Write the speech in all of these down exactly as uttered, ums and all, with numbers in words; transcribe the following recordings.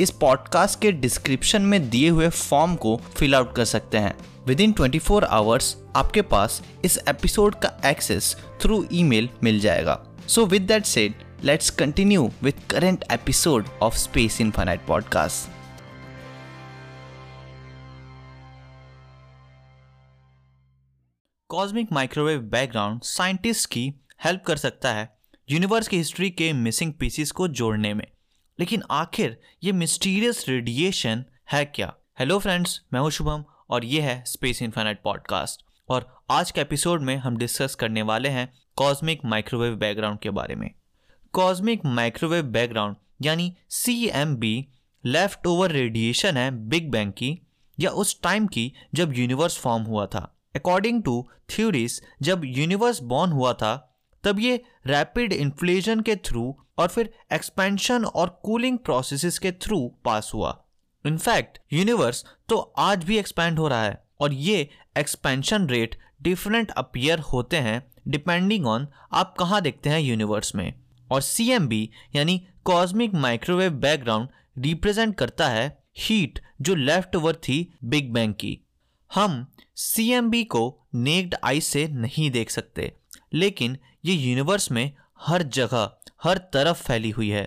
इस पॉडकास्ट के डिस्क्रिप्शन में दिए हुए फॉर्म को फिल आउट कर सकते हैं। विद इन चौबीस आवर्स आपके पास इस एपिसोड का एक्सेस थ्रू ईमेल मिल जाएगा। So with that said, let's continue with current episode of space infinite podcast. Cosmic microwave background scientist की हेल्प कर सकता है यूनिवर्स की हिस्ट्री के मिसिंग पीसीस को जोड़ने में। लेकिन आखिर ये मिस्टीरियस रेडिएशन है क्या? हेलो फ्रेंड्स, मैं हूं शुभम और ये है स्पेस इनफिनाइट पॉडकास्ट। और आज के एपिसोड में हम डिस्कस करने वाले हैं कॉस्मिक माइक्रोवेव बैकग्राउंड के बारे में। कॉस्मिक माइक्रोवेव बैकग्राउंड यानी C M B left over radiation है बिग बैंग की, या उस टाइम की जब यूनिवर्स फॉर्म हुआ था। अकॉर्डिंग टू थ्योरीज, जब यूनिवर्स बॉर्न हुआ था तब ये रैपिड इन्फ्लेशन के थ्रू और फिर एक्सपेंशन और कूलिंग प्रोसेसेस के थ्रू पास हुआ। इनफैक्ट यूनिवर्स तो आज भी एक्सपैंड हो रहा है और ये एक्सपेंशन रेट डिफरेंट अपीयर होते हैं डिपेंडिंग ऑन आप कहाँ देखते हैं यूनिवर्स में। और सी एम बी यानी कॉस्मिक माइक्रोवेव बैकग्राउंड रिप्रेजेंट करता है हीट जो लेफ्ट ओवर थी बिग बैंग की। हम सी एम बी को नेक्ड आई से नहीं देख सकते, लेकिन ये यूनिवर्स में हर जगह हर तरफ फैली हुई है।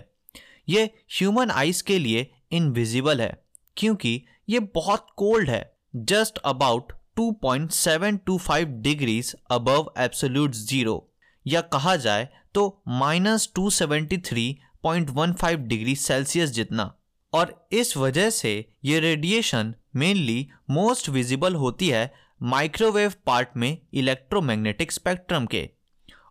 ये ह्यूमन आइज के लिए इनविजिबल है क्योंकि ये बहुत कोल्ड है, just about two point seven two five degrees above absolute zero, या कहा जाए तो minus two seventy three point one five degree celsius जितना। और इस वजह से ये रेडिएशन मेनली मोस्ट विजिबल होती है माइक्रोवेव पार्ट में इलेक्ट्रोमैग्नेटिक स्पेक्ट्रम के,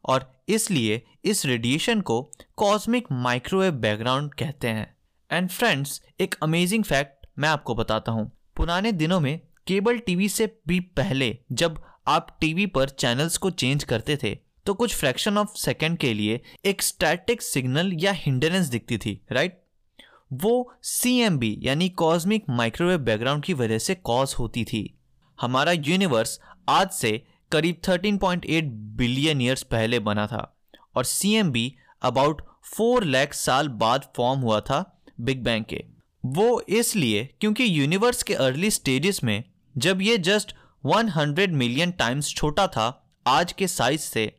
और इसलिए इस रेडिएशन को कॉस्मिक माइक्रोवेव बैकग्राउंड कहते हैं। एंड फ्रेंड्स, एक अमेजिंग फैक्ट मैं आपको बताता हूँ। पुराने दिनों में केबल टीवी से भी पहले जब आप टीवी पर चैनल्स को चेंज करते थे तो कुछ फ्रैक्शन ऑफ सेकेंड के लिए एक स्टैटिक सिग्नल या हिंडरेंस दिखती थी, राइट? वो सी एम बी यानी कॉस्मिक माइक्रोवेव बैकग्राउंड की वजह से कॉज होती थी। हमारा यूनिवर्स आज से करीब thirteen point eight billion years पहले बना था और C M B about four lakh साल बाद फॉर्म हुआ था बिग बैंग के। वो इसलिए क्योंकि यूनिवर्स के अर्ली स्टेजेस में जब ये जस्ट हंड्रेड मिलियन टाइम्स छोटा था आज के साइज से,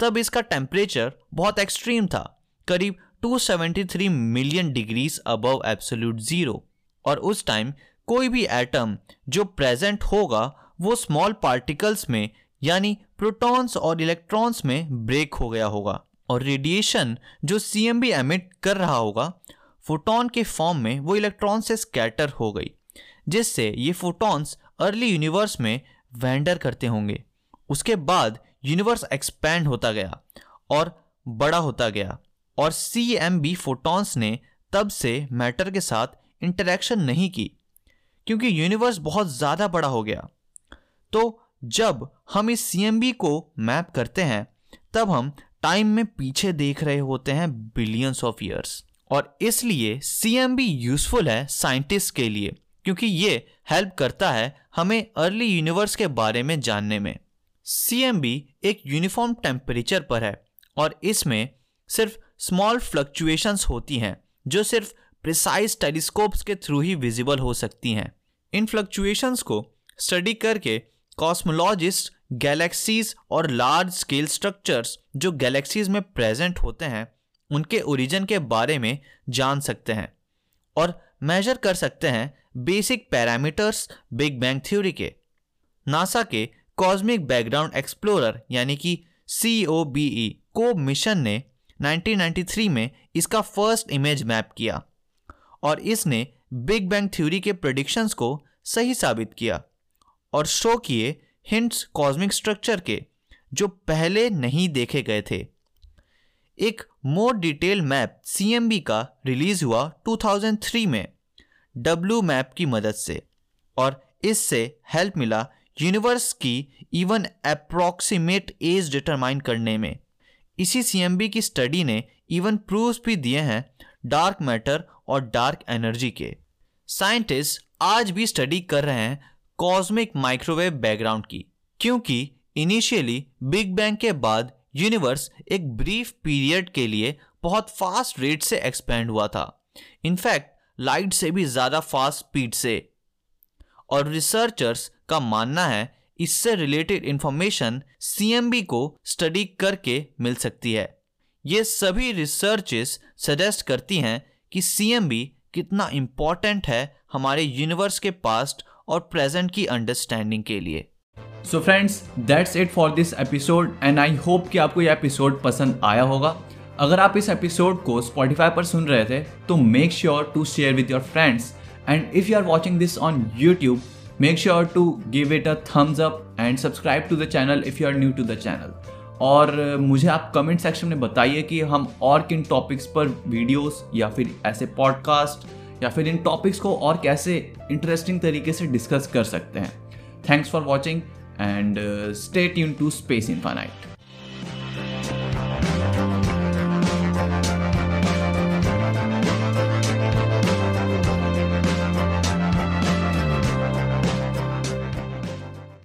तब इसका टेम्परेचर बहुत एक्सट्रीम था, करीब two seventy three million degrees above absolute zero. और उस टाइम कोई भी एटम जो प्रेजेंट होगा वो स्मॉल पार्टिकल्स में यानी प्रोटॉन्स और इलेक्ट्रॉन्स में ब्रेक हो गया होगा, और रेडिएशन जो सी एम बी एमिट कर रहा होगा फोटॉन के फॉर्म में वो इलेक्ट्रॉन से स्कैटर हो गई, जिससे ये फोटॉन्स अर्ली यूनिवर्स में वेंडर करते होंगे। उसके बाद यूनिवर्स एक्सपैंड होता गया और बड़ा होता गया, और सी एम बी फोटॉन्स ने तब से मैटर के साथ इंटरेक्शन नहीं की क्योंकि यूनिवर्स बहुत ज़्यादा बड़ा हो गया। तो जब हम इस सी एम बी को मैप करते हैं तब हम टाइम में पीछे देख रहे होते हैं बिलियंस ऑफ ईयर्स, और इसलिए सी एम बी यूजफुल है साइंटिस्ट के लिए क्योंकि ये हेल्प करता है हमें अर्ली यूनिवर्स के बारे में जानने में। सी एम बी एक यूनिफॉर्म टेम्परेचर पर है और इसमें सिर्फ स्मॉल फ्लक्चुएशंस होती हैं जो सिर्फ प्रिसाइज टेलीस्कोप्स के थ्रू ही विजिबल हो सकती हैं। इन फ्लक्चुएशंस को स्टडी करके कॉस्मोलॉजिस्ट गैलेक्सीज और लार्ज स्केल स्ट्रक्चर्स जो गैलेक्सीज में प्रेजेंट होते हैं उनके ओरिजिन के बारे में जान सकते हैं और मेजर कर सकते हैं basic parameters big bang theory के। नासा के कॉस्मिक बैकग्राउंड एक्सप्लोरर यानी कि कोबे कोब मिशन ने नाइनटीन नाइंटी थ्री में इसका फर्स्ट इमेज मैप किया और इसने बिग बैंग थ्योरी के प्रेडिक्शंस को सही साबित किया और शो किए हिंट्स कॉस्मिक स्ट्रक्चर के जो पहले नहीं देखे गए थे। एक more detail map C M B का रिलीज हुआ टू थाउजेंड थ्री में डब्ल्यू मैप की मदद से, और इससे हेल्प मिला यूनिवर्स की इवन अप्रॉक्सीमेट एज डिटरमाइन करने में। इसी सीएमबी की स्टडी ने इवन प्रूफ्स भी दिए हैं डार्क मैटर और डार्क एनर्जी के। साइंटिस्ट आज भी स्टडी कर रहे हैं कॉस्मिक माइक्रोवेव बैकग्राउंड की, क्योंकि इनिशियली बिग बैंग के बाद यूनिवर्स एक ब्रीफ पीरियड के लिए बहुत फास्ट रेट से एक्सपेंड हुआ था, इनफैक्ट लाइट से भी ज़्यादा फास्ट स्पीड से। और रिसर्चर्स का मानना है इससे रिलेटेड इंफॉर्मेशन सीएमबी को स्टडी करके मिल सकती है। ये सभी रिसर्चेस सजेस्ट करती हैं कि सीएमबी कितना इम्पोर्टेंट है हमारे यूनिवर्स के पास्ट और प्रेजेंट की अंडरस्टैंडिंग के लिए। So friends, that's it for this episode and I hope कि आपको यह एपिसोड पसंद आया होगा। अगर आप इस एपिसोड को स्पॉटिफाई पर सुन रहे थे तो make sure to share with your friends, and if you are watching this on YouTube make sure to give it a thumbs up and subscribe to the channel if you are new to the channel. और मुझे आप comment section में बताइए कि हम और किन topics पर वीडियोस या फिर ऐसे पॉडकास्ट या फिर इन टॉपिक्स को और कैसे इंटरेस्टिंग तरीके से डिस्कस कर सकते हैं। Thanks for watching and stay tuned to Space infinite.